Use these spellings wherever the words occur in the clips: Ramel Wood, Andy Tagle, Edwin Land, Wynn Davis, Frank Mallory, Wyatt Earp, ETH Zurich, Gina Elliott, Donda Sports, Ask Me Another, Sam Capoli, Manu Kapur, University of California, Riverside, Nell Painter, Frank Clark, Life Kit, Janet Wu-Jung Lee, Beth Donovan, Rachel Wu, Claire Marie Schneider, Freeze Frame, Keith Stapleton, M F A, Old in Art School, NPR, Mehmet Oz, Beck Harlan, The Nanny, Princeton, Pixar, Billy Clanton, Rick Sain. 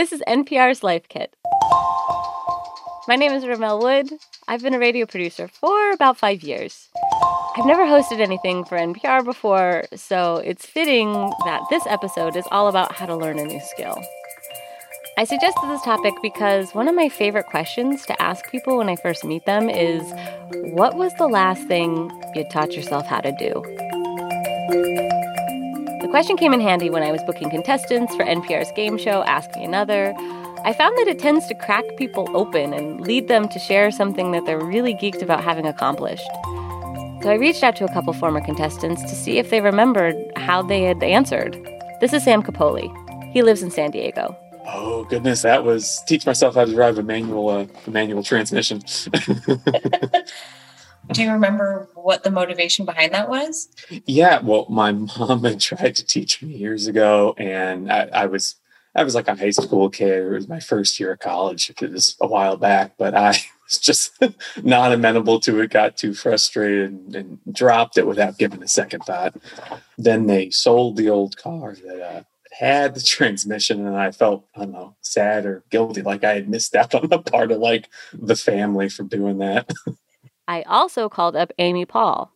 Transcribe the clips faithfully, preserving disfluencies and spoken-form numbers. This is N P R's Life Kit. My name is Ramel Wood. I've been a radio producer for about five years. I've never hosted anything for N P R before, so it's fitting that this episode is all about how to learn a new skill. I suggested this topic because one of my favorite questions to ask people when I first meet them is, what was the last thing you taught yourself how to do? The question came in handy when I was booking contestants for N P R's game show, Ask Me Another. I found that it tends to crack people open and lead them to share something that they're really geeked about having accomplished. So I reached out to a couple former contestants to see if they remembered how they had answered. This is Sam Capoli. He lives in San Diego. Oh, goodness, that was teach myself how to drive a manual, uh, a manual transmission. Do you remember what the motivation behind that was? Yeah, well, my mom had tried to teach me years ago, and I, I was I was like a high school kid. It was my first year of college. It was a while back, but I was just not amenable to it, got too frustrated and, and dropped it without giving a second thought. Then they sold the old car that uh, had the transmission, and I felt, I don't know, sad or guilty, like I had missed out on the part of like the family for doing that. I also called up Amy Paul.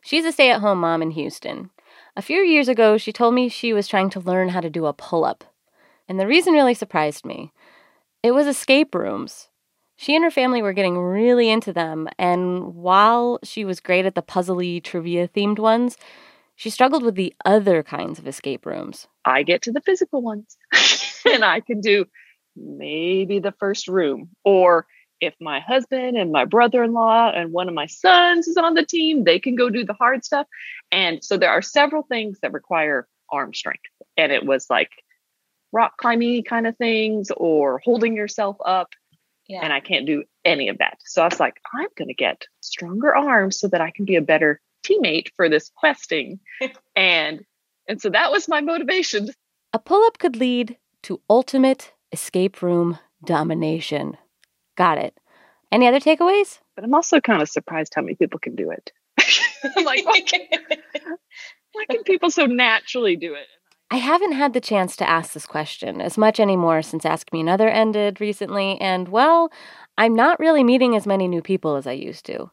She's a stay-at-home mom in Houston. A few years ago, she told me she was trying to learn how to do a pull-up. And the reason really surprised me. It was escape rooms. She and her family were getting really into them, and while she was great at the puzzly, trivia-themed ones, she struggled with the other kinds of escape rooms. I get to the physical ones, and I can do maybe the first room, or if my husband and my brother-in-law and one of my sons is on the team, they can go do the hard stuff. And so there are several things that require arm strength. And it was like rock climbing kind of things or holding yourself up. Yeah. And I can't do any of that. So I was like, I'm going to get stronger arms so that I can be a better teammate for this questing. and and so that was my motivation. A pull-up could lead to ultimate escape room domination. Got it. Any other takeaways? But I'm also kind of surprised how many people can do it. I'm like, why can, why can people so naturally do it? I haven't had the chance to ask this question as much anymore since Ask Me Another ended recently, and, well, I'm not really meeting as many new people as I used to.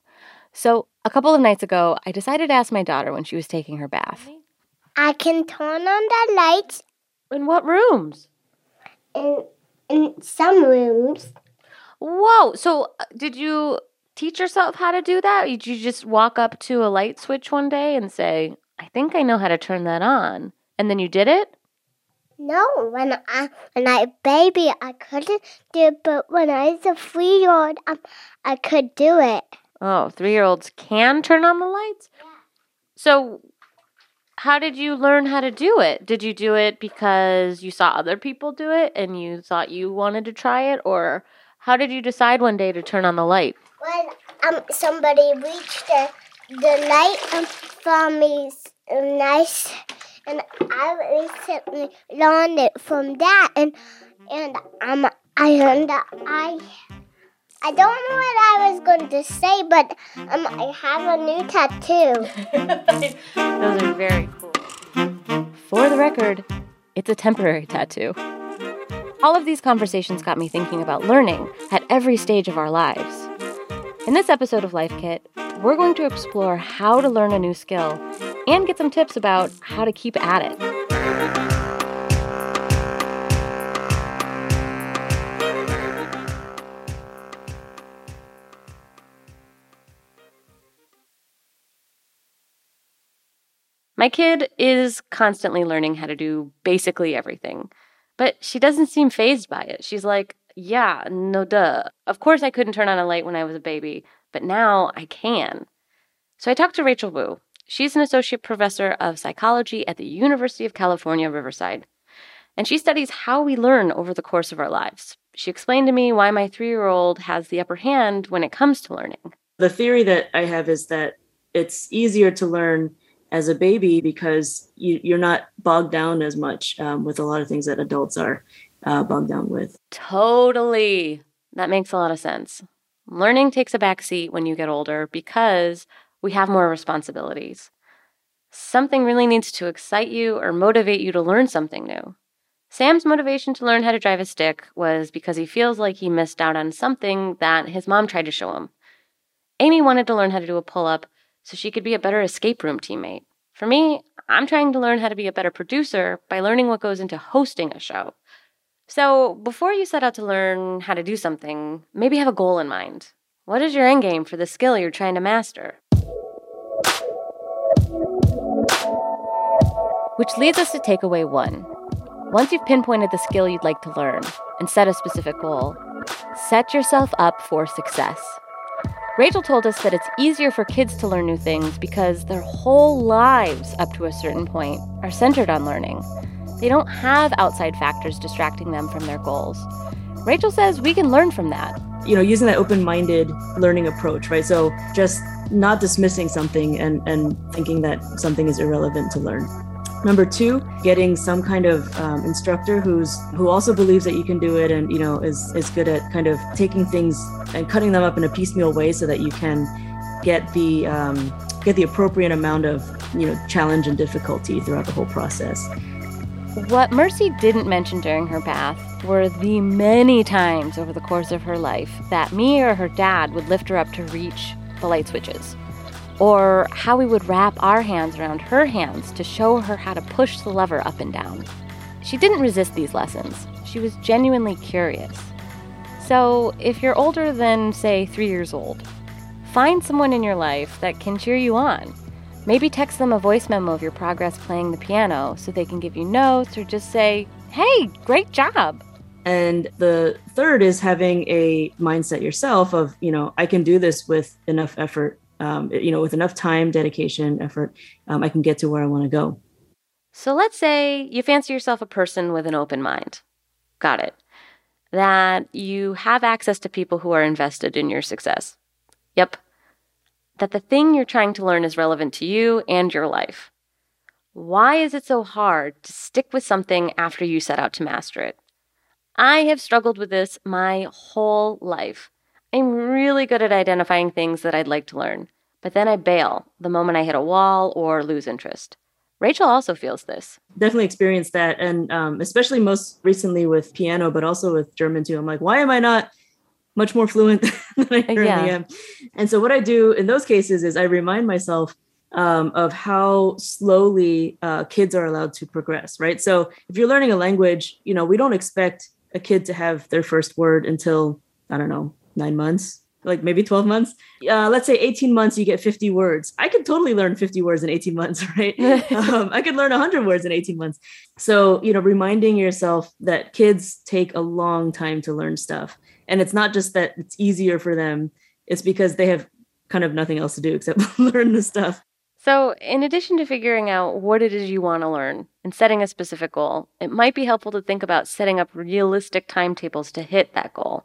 So a couple of nights ago, I decided to ask my daughter when she was taking her bath. I can turn on the lights. In what rooms? In, in some rooms. Whoa, so did you teach yourself how to do that? Did you just walk up to a light switch one day and say, I think I know how to turn that on, and then you did it? No, when I when I baby, I couldn't do it, but when I was a three-year-old, um, I could do it. Oh, three-year-olds can turn on the lights? Yeah. So how did you learn how to do it? Did you do it because you saw other people do it and you thought you wanted to try it, or how did you decide one day to turn on the light? Well, um, somebody reached the, the light um, from me, um, nice, and I recently learned it from that, and and um, I learned that I I don't know what I was going to say, but um, I have a new tattoo. Those are very cool. For the record, it's a temporary tattoo. All of these conversations got me thinking about learning at every stage of our lives. In this episode of Life Kit, we're going to explore how to learn a new skill and get some tips about how to keep at it. My kid is constantly learning how to do basically everything. But she doesn't seem fazed by it. She's like, yeah, no duh. Of course I couldn't turn on a light when I was a baby, but now I can. So I talked to Rachel Wu. She's an associate professor of psychology at the University of California, Riverside. And she studies how we learn over the course of our lives. She explained to me why my three-year-old has the upper hand when it comes to learning. The theory that I have is that it's easier to learn as a baby, because you, you're not bogged down as much um, with a lot of things that adults are uh, bogged down with. Totally. That makes a lot of sense. Learning takes a backseat when you get older because we have more responsibilities. Something really needs to excite you or motivate you to learn something new. Sam's motivation to learn how to drive a stick was because he feels like he missed out on something that his mom tried to show him. Amy wanted to learn how to do a pull-up so she could be a better escape room teammate. For me, I'm trying to learn how to be a better producer by learning what goes into hosting a show. So before you set out to learn how to do something, maybe have a goal in mind. What is your end game for the skill you're trying to master? Which leads us to takeaway one. Once you've pinpointed the skill you'd like to learn and set a specific goal, set yourself up for success. Rachel told us that it's easier for kids to learn new things because their whole lives up to a certain point are centered on learning. They don't have outside factors distracting them from their goals. Rachel says we can learn from that. You know, using that open-minded learning approach, right? So just not dismissing something and, and thinking that something is irrelevant to learn. Number two, getting some kind of um, instructor who's who also believes that you can do it and, you know, is, is good at kind of taking things and cutting them up in a piecemeal way so that you can get the um, get the appropriate amount of, you know, challenge and difficulty throughout the whole process. What Mercy didn't mention during her bath were the many times over the course of her life that me or her dad would lift her up to reach the light switches, or how we would wrap our hands around her hands to show her how to push the lever up and down. She didn't resist these lessons. She was genuinely curious. So if you're older than, say, three years old, find someone in your life that can cheer you on. Maybe text them a voice memo of your progress playing the piano so they can give you notes or just say, hey, great job. And the third is having a mindset yourself of, you know, I can do this with enough effort. Um, you know, with enough time, dedication, effort, um, I can get to where I want to go. So let's say you fancy yourself a person with an open mind. Got it. That you have access to people who are invested in your success. Yep. That the thing you're trying to learn is relevant to you and your life. Why is it so hard to stick with something after you set out to master it? I have struggled with this my whole life. I'm really good at identifying things that I'd like to learn, but then I bail the moment I hit a wall or lose interest. Rachel also feels this. Definitely experienced that, and um, especially most recently with piano, but also with German too. I'm like, why am I not much more fluent than I currently yeah. am? And so what I do in those cases is I remind myself um, of how slowly uh, kids are allowed to progress, right? So if you're learning a language, you know, we don't expect a kid to have their first word until, I don't know, nine months, like maybe twelve months. Uh, let's say eighteen months, you get fifty words. I could totally learn fifty words in eighteen months, right? um, I could learn one hundred words in eighteen months. So, you know, reminding yourself that kids take a long time to learn stuff. And it's not just that it's easier for them. It's because they have kind of nothing else to do except learn the stuff. So in addition to figuring out what it is you want to learn and setting a specific goal, it might be helpful to think about setting up realistic timetables to hit that goal.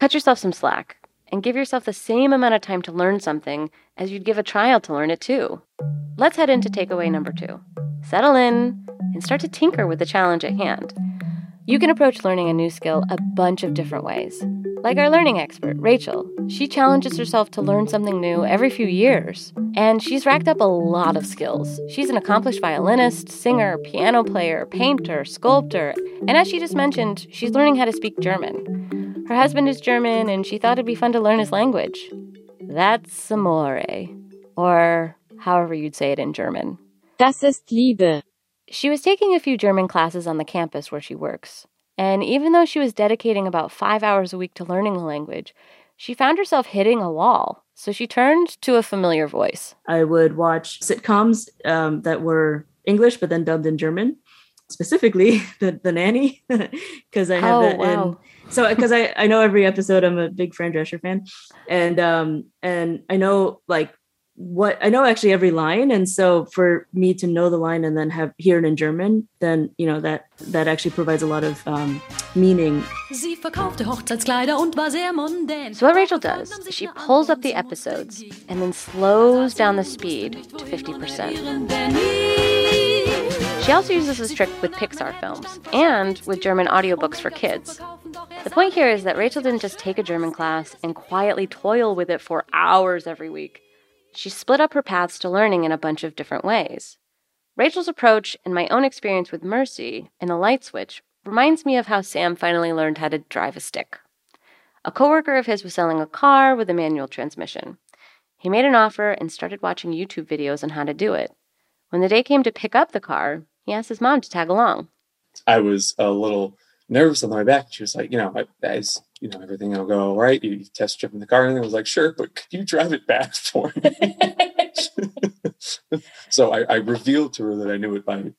Cut yourself some slack and give yourself the same amount of time to learn something as you'd give a child to learn it too. Let's head into takeaway number two. Settle in and start to tinker with the challenge at hand. You can approach learning a new skill a bunch of different ways. Like our learning expert, Rachel. She challenges herself to learn something new every few years. And she's racked up a lot of skills. She's an accomplished violinist, singer, piano player, painter, sculptor. And as she just mentioned, she's learning how to speak German. Her husband is German, and she thought it'd be fun to learn his language. That's amore, or however you'd say it in German. Das ist Liebe. She was taking a few German classes on the campus where she works, and even though she was dedicating about five hours a week to learning the language, she found herself hitting a wall, so she turned to a familiar voice. I would watch sitcoms um, that were English, but then dubbed in German. Specifically the, the Nanny, because I have oh, that wow. in. So because I, I know every episode, I'm a big Fran Drescher fan. And um and I know like what I know actually every line. And so for me to know the line and then have hear it in German, then you know that that actually provides a lot of um meaning. So what Rachel does, she pulls up the episodes and then slows down the speed to fifty percent. She also uses this trick with Pixar films and with German audiobooks for kids. The point here is that Rachel didn't just take a German class and quietly toil with it for hours every week. She split up her paths to learning in a bunch of different ways. Rachel's approach and my own experience with Mercy and the light switch reminds me of how Sam finally learned how to drive a stick. A coworker of his was selling a car with a manual transmission. He made an offer and started watching YouTube videos on how to do it. When the day came to pick up the car, he asked his mom to tag along. I was a little nervous on my back. She was like, you know, guys, you know, everything will go all right. You test driven the car. And I was like, sure, but could you drive it back for me? So I, I revealed to her that I knew it by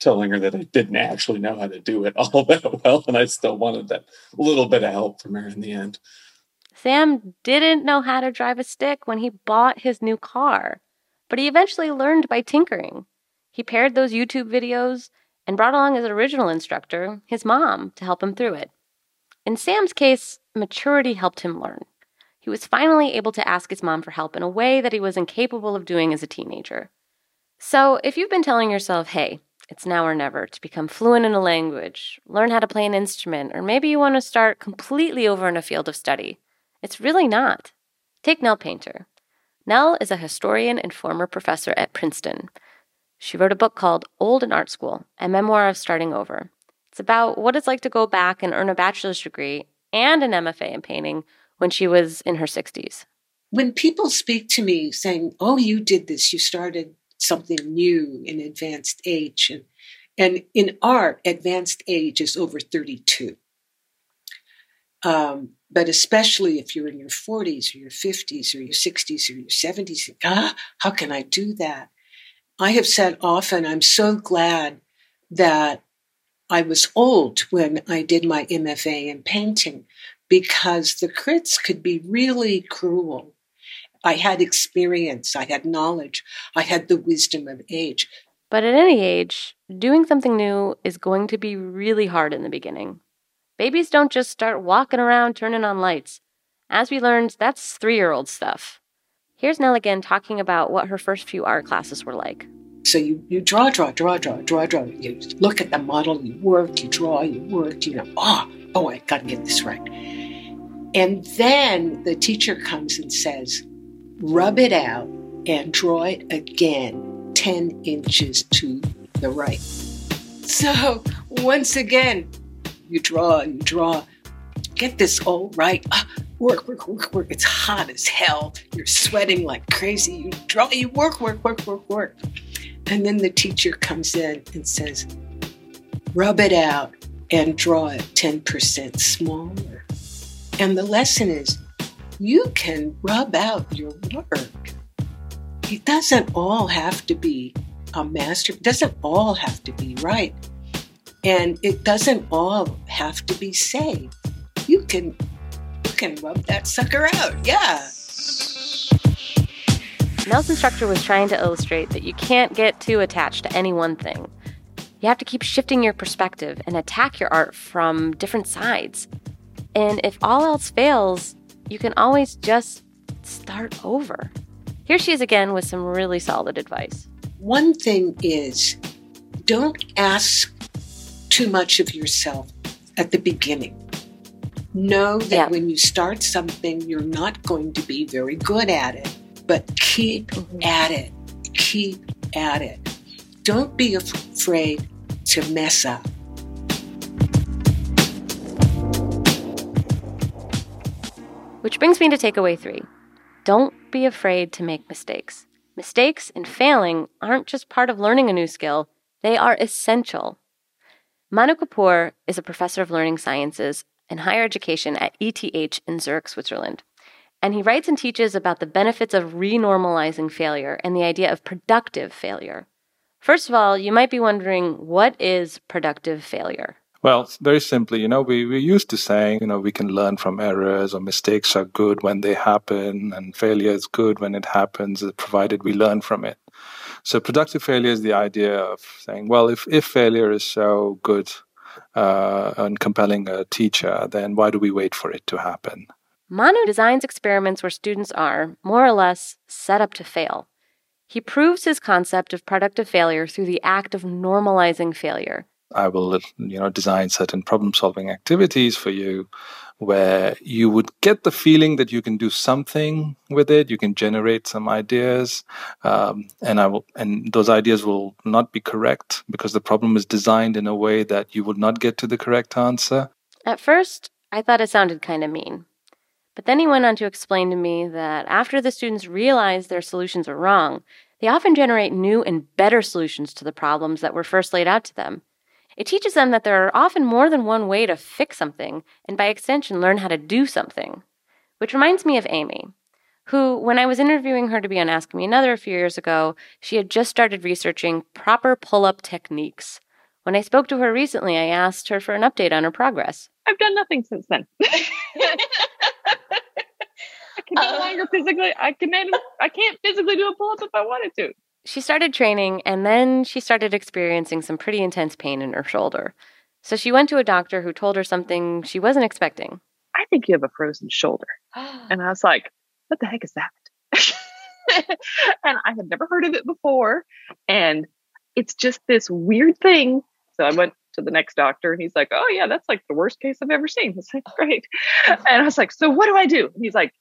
telling her that I didn't actually know how to do it all that well. And I still wanted that little bit of help from her in the end. Sam didn't know how to drive a stick when he bought his new car, but he eventually learned by tinkering. He paired those YouTube videos and brought along his original instructor, his mom, to help him through it. In Sam's case, maturity helped him learn. He was finally able to ask his mom for help in a way that he was incapable of doing as a teenager. So if you've been telling yourself, hey, it's now or never to become fluent in a language, learn how to play an instrument, or maybe you want to start completely over in a field of study, it's really not. Take Nell Painter. Nell is a historian and former professor at Princeton. She wrote a book called Old in Art School, a memoir of starting over. It's about what it's like to go back and earn a bachelor's degree and an M F A in painting when she was in her sixties. When people speak to me saying, oh, you did this, you started something new in advanced age. And, and in art, advanced age is over thirty-two. Um, but especially if you're in your forties or your fifties or your sixties or your seventies, ah, how can I do that? I have said often, I'm so glad that I was old when I did my M F A in painting because the crits could be really cruel. I had experience, I had knowledge, I had the wisdom of age. But at any age, doing something new is going to be really hard in the beginning. Babies don't just start walking around turning on lights. As we learned, that's three-year-old stuff. Here's Nell again talking about what her first few art classes were like. So you, you draw, draw, draw, draw, draw, draw. You look at the model, you work, you draw, you work, you know, oh, oh, I got to get this right. And then the teacher comes and says, rub it out and draw it again ten inches to the right. So once again, you draw, you draw, get this all right. Uh, work, work, work, work. It's hot as hell. You're sweating like crazy. You draw, you work, work, work, work, work. And then the teacher comes in and says, rub it out and draw it ten percent smaller. And the lesson is, you can rub out your work. It doesn't all have to be a master. It doesn't all have to be right. And it doesn't all have to be saved. You can, you can rub that sucker out, yeah. Nell's instructor was trying to illustrate that you can't get too attached to any one thing. You have to keep shifting your perspective and attack your art from different sides. And if all else fails, you can always just start over. Here she is again with some really solid advice. One thing is, don't ask too much of yourself at the beginning. Know that yeah. when you start something, you're not going to be very good at it, but keep mm-hmm. at it. Keep at it. Don't be af- afraid to mess up. Which brings me to takeaway three. Don't be afraid to make mistakes. Mistakes and failing aren't just part of learning a new skill. They are essential. Manu Kapur is a professor of learning sciences and higher education at E T H in Zurich, Switzerland. And he writes and teaches about the benefits of renormalizing failure and the idea of productive failure. First of all, you might be wondering, what is productive failure? Well, very simply, you know, we, we're used to saying, you know, we can learn from errors or mistakes are good when they happen and failure is good when it happens, provided we learn from it. So productive failure is the idea of saying, well, if, if failure is so good uh, and compelling a teacher, then why do we wait for it to happen? Manu designs experiments where students are, more or less, set up to fail. He proves his concept of productive failure through the act of normalizing failure. I will, you know, design certain problem-solving activities for you where you would get the feeling that you can do something with it. You can generate some ideas, um, and I will, and those ideas will not be correct because the problem is designed in a way that you would not get to the correct answer. At first, I thought it sounded kind of mean. But then he went on to explain to me that after the students realize their solutions are wrong, they often generate new and better solutions to the problems that were first laid out to them. It teaches them that there are often more than one way to fix something, and by extension, learn how to do something. Which reminds me of Amy, who, when I was interviewing her to be on Ask Me Another a few years ago, she had just started researching proper pull-up techniques. When I spoke to her recently, I asked her for an update on her progress. I've done nothing since then. I can no longer physically, I can, I can't physically do a pull-up if I wanted to. She started training, and then she started experiencing some pretty intense pain in her shoulder. So she went to a doctor who told her something she wasn't expecting. I think you have a frozen shoulder. And I was like, what the heck is that? And I had never heard of it before. And it's just this weird thing. So I went to the next doctor, and he's like, oh, yeah, that's like the worst case I've ever seen. I was like, great. And I was like, so what do I do? And he's like,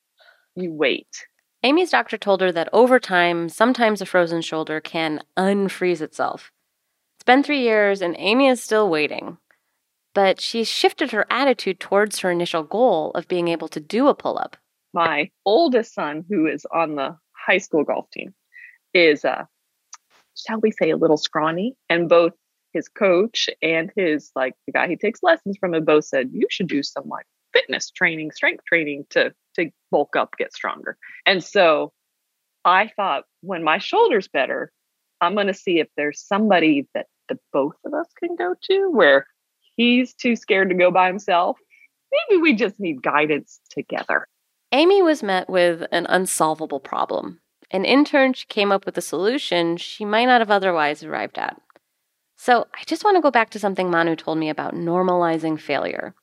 you wait. Amy's doctor told her that over time, sometimes a frozen shoulder can unfreeze itself. It's been three years, and Amy is still waiting. But she's shifted her attitude towards her initial goal of being able to do a pull-up. My oldest son, who is on the high school golf team, is, uh, shall we say, a little scrawny. And both his coach and his, like, the guy he takes lessons from have both said, you should do some, like, fitness training, strength training to to bulk up, get stronger. And so I thought, when my shoulder's better, I'm going to see if there's somebody that the both of us can go to where he's too scared to go by himself. Maybe we just need guidance together. Amy was met with an unsolvable problem. And in turn, she came up with a solution she might not have otherwise arrived at. So I just want to go back to something Manu told me about normalizing failure.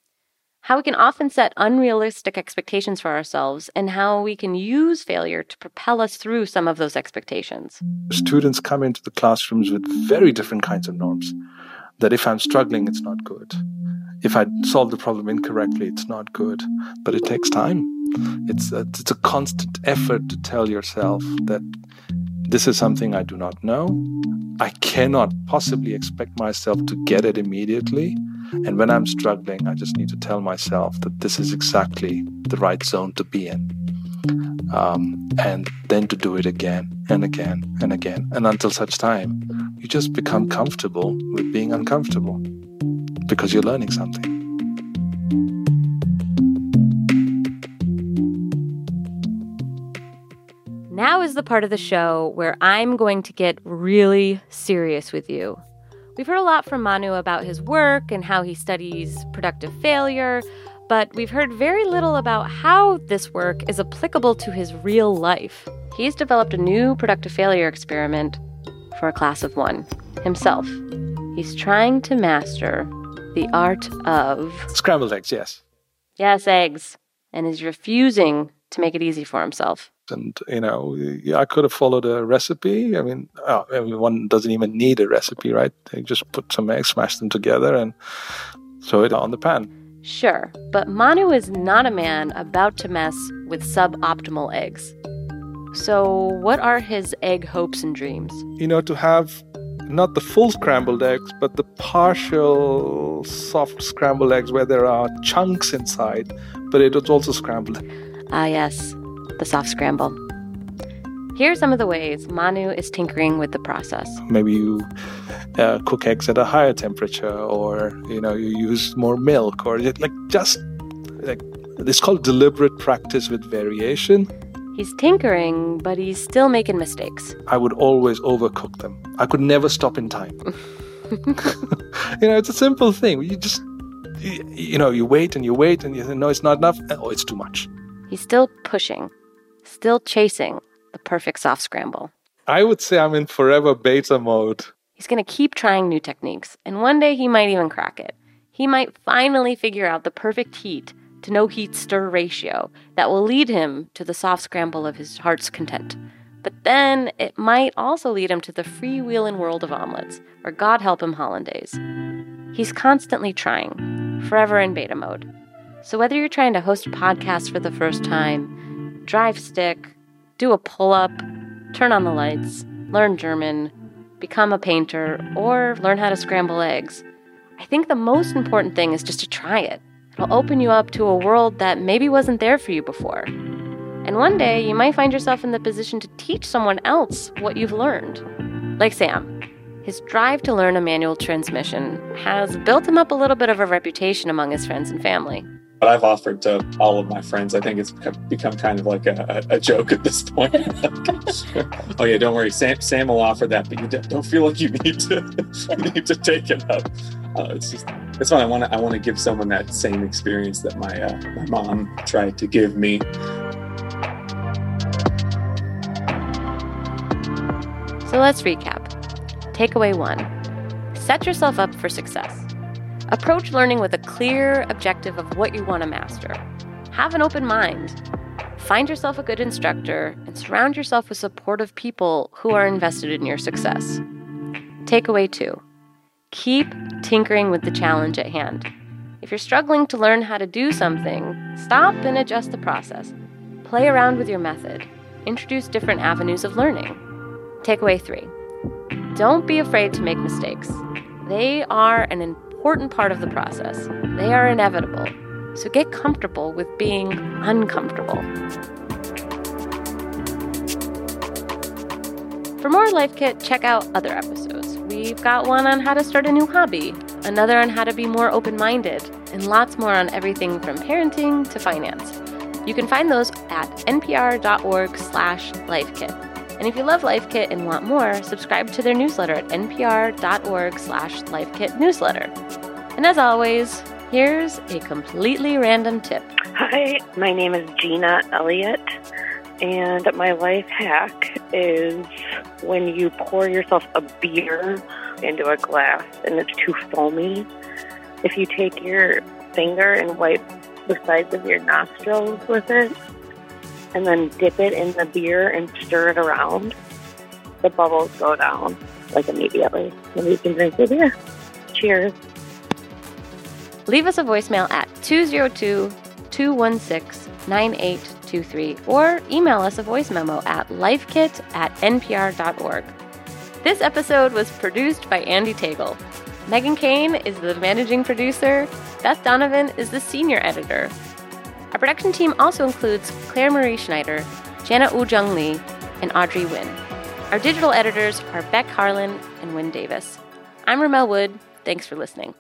How we can often set unrealistic expectations for ourselves, and how we can use failure to propel us through some of those expectations. Students come into the classrooms with very different kinds of norms. That if I'm struggling, it's not good. If I solve the problem incorrectly, it's not good. But it takes time. It's a, it's a constant effort to tell yourself that this is something I do not know. I cannot possibly expect myself to get it immediately. And when I'm struggling, I just need to tell myself that this is exactly the right zone to be in. Um, and then to do it again and again and again. And until such time, you just become comfortable with being uncomfortable because you're learning something. Now is the part of the show where I'm going to get really serious with you. We've heard a lot from Manu about his work and how he studies productive failure, but we've heard very little about how this work is applicable to his real life. He's developed a new productive failure experiment for a class of one, himself. He's trying to master the art of... Scrambled eggs, yes. Yes, eggs. And is refusing to make it easy for himself. And, you know, I could have followed a recipe. I mean, oh, one doesn't even need a recipe, right? They just put some eggs, smash them together, and throw it on the pan. Sure, but Manu is not a man about to mess with suboptimal eggs. So what are his egg hopes and dreams? You know, to have not the full scrambled eggs, but the partial soft scrambled eggs where there are chunks inside, but it was also scrambled. Ah, yes. The soft scramble. Here are some of the ways Manu is tinkering with the process. Maybe you uh, cook eggs at a higher temperature, or you know, you use more milk, or like just like it's called deliberate practice with variation. He's tinkering, but he's still making mistakes. I would always overcook them. I could never stop in time. You know, it's a simple thing. You just you, you know, you wait and you wait and you say, no, it's not enough. Oh, it's too much. He's still pushing. Still chasing the perfect soft scramble. I would say I'm in forever beta mode. He's going to keep trying new techniques, and one day he might even crack it. He might finally figure out the perfect heat to no heat stir ratio that will lead him to the soft scramble of his heart's content, But then it might also lead him to the freewheeling world of omelets, or God help him, hollandaise. He's constantly trying, forever in beta mode. So whether you're trying to host a podcast for the first time, drive stick, do a pull-up, turn on the lights, learn German, become a painter, or learn how to scramble eggs, I think the most important thing is just to try it. It'll open you up to a world that maybe wasn't there for you before. And one day, you might find yourself in the position to teach someone else what you've learned. Like Sam. His drive to learn a manual transmission has built him up a little bit of a reputation among his friends and family. What I've offered to all of my friends, I think it's become kind of like a, a joke at this point. Oh yeah, don't worry, Sam, Sam will offer that, but you don't feel like you need to you need to take it up. Uh, it's just that's what I want. I want to give someone that same experience that my uh, my mom tried to give me. So let's recap. Takeaway one, set yourself up for success. Approach learning with a clear objective of what you want to master. Have an open mind. Find yourself a good instructor and surround yourself with supportive people who are invested in your success. Takeaway two, keep tinkering with the challenge at hand. If you're struggling to learn how to do something, stop and adjust the process. Play around with your method. Introduce different avenues of learning. Takeaway three, don't be afraid to make mistakes. They are an important part of the process. They are inevitable. So get comfortable with being uncomfortable. For more Life Kit, check out other episodes. We've got one on how to start a new hobby, another on how to be more open-minded, and lots more on everything from parenting to finance. You can find those at npr.org slash lifekit. And if you love Life Kit and want more, subscribe to their newsletter at npr.org slash lifekit newsletter. And as always, here's a completely random tip. Hi, my name is Gina Elliott, and my life hack is when you pour yourself a beer into a glass and it's too foamy, if you take your finger and wipe the sides of your nostrils with it, and then dip it in the beer and stir it around, the bubbles go down, like, immediately. And you can drink the beer. Cheers. Leave us a voicemail at two zero two, two one six, nine eight two three or email us a voice memo at lifekit at npr.org. This episode was produced by Andy Tagle. Megan Kane is the managing producer. Beth Donovan is the senior editor. Our production team also includes Claire Marie Schneider, Janet Wu-Jung Lee, and Audrey Nguyen. Our digital editors are Beck Harlan and Wynn Davis. I'm Ramel Wood. Thanks for listening.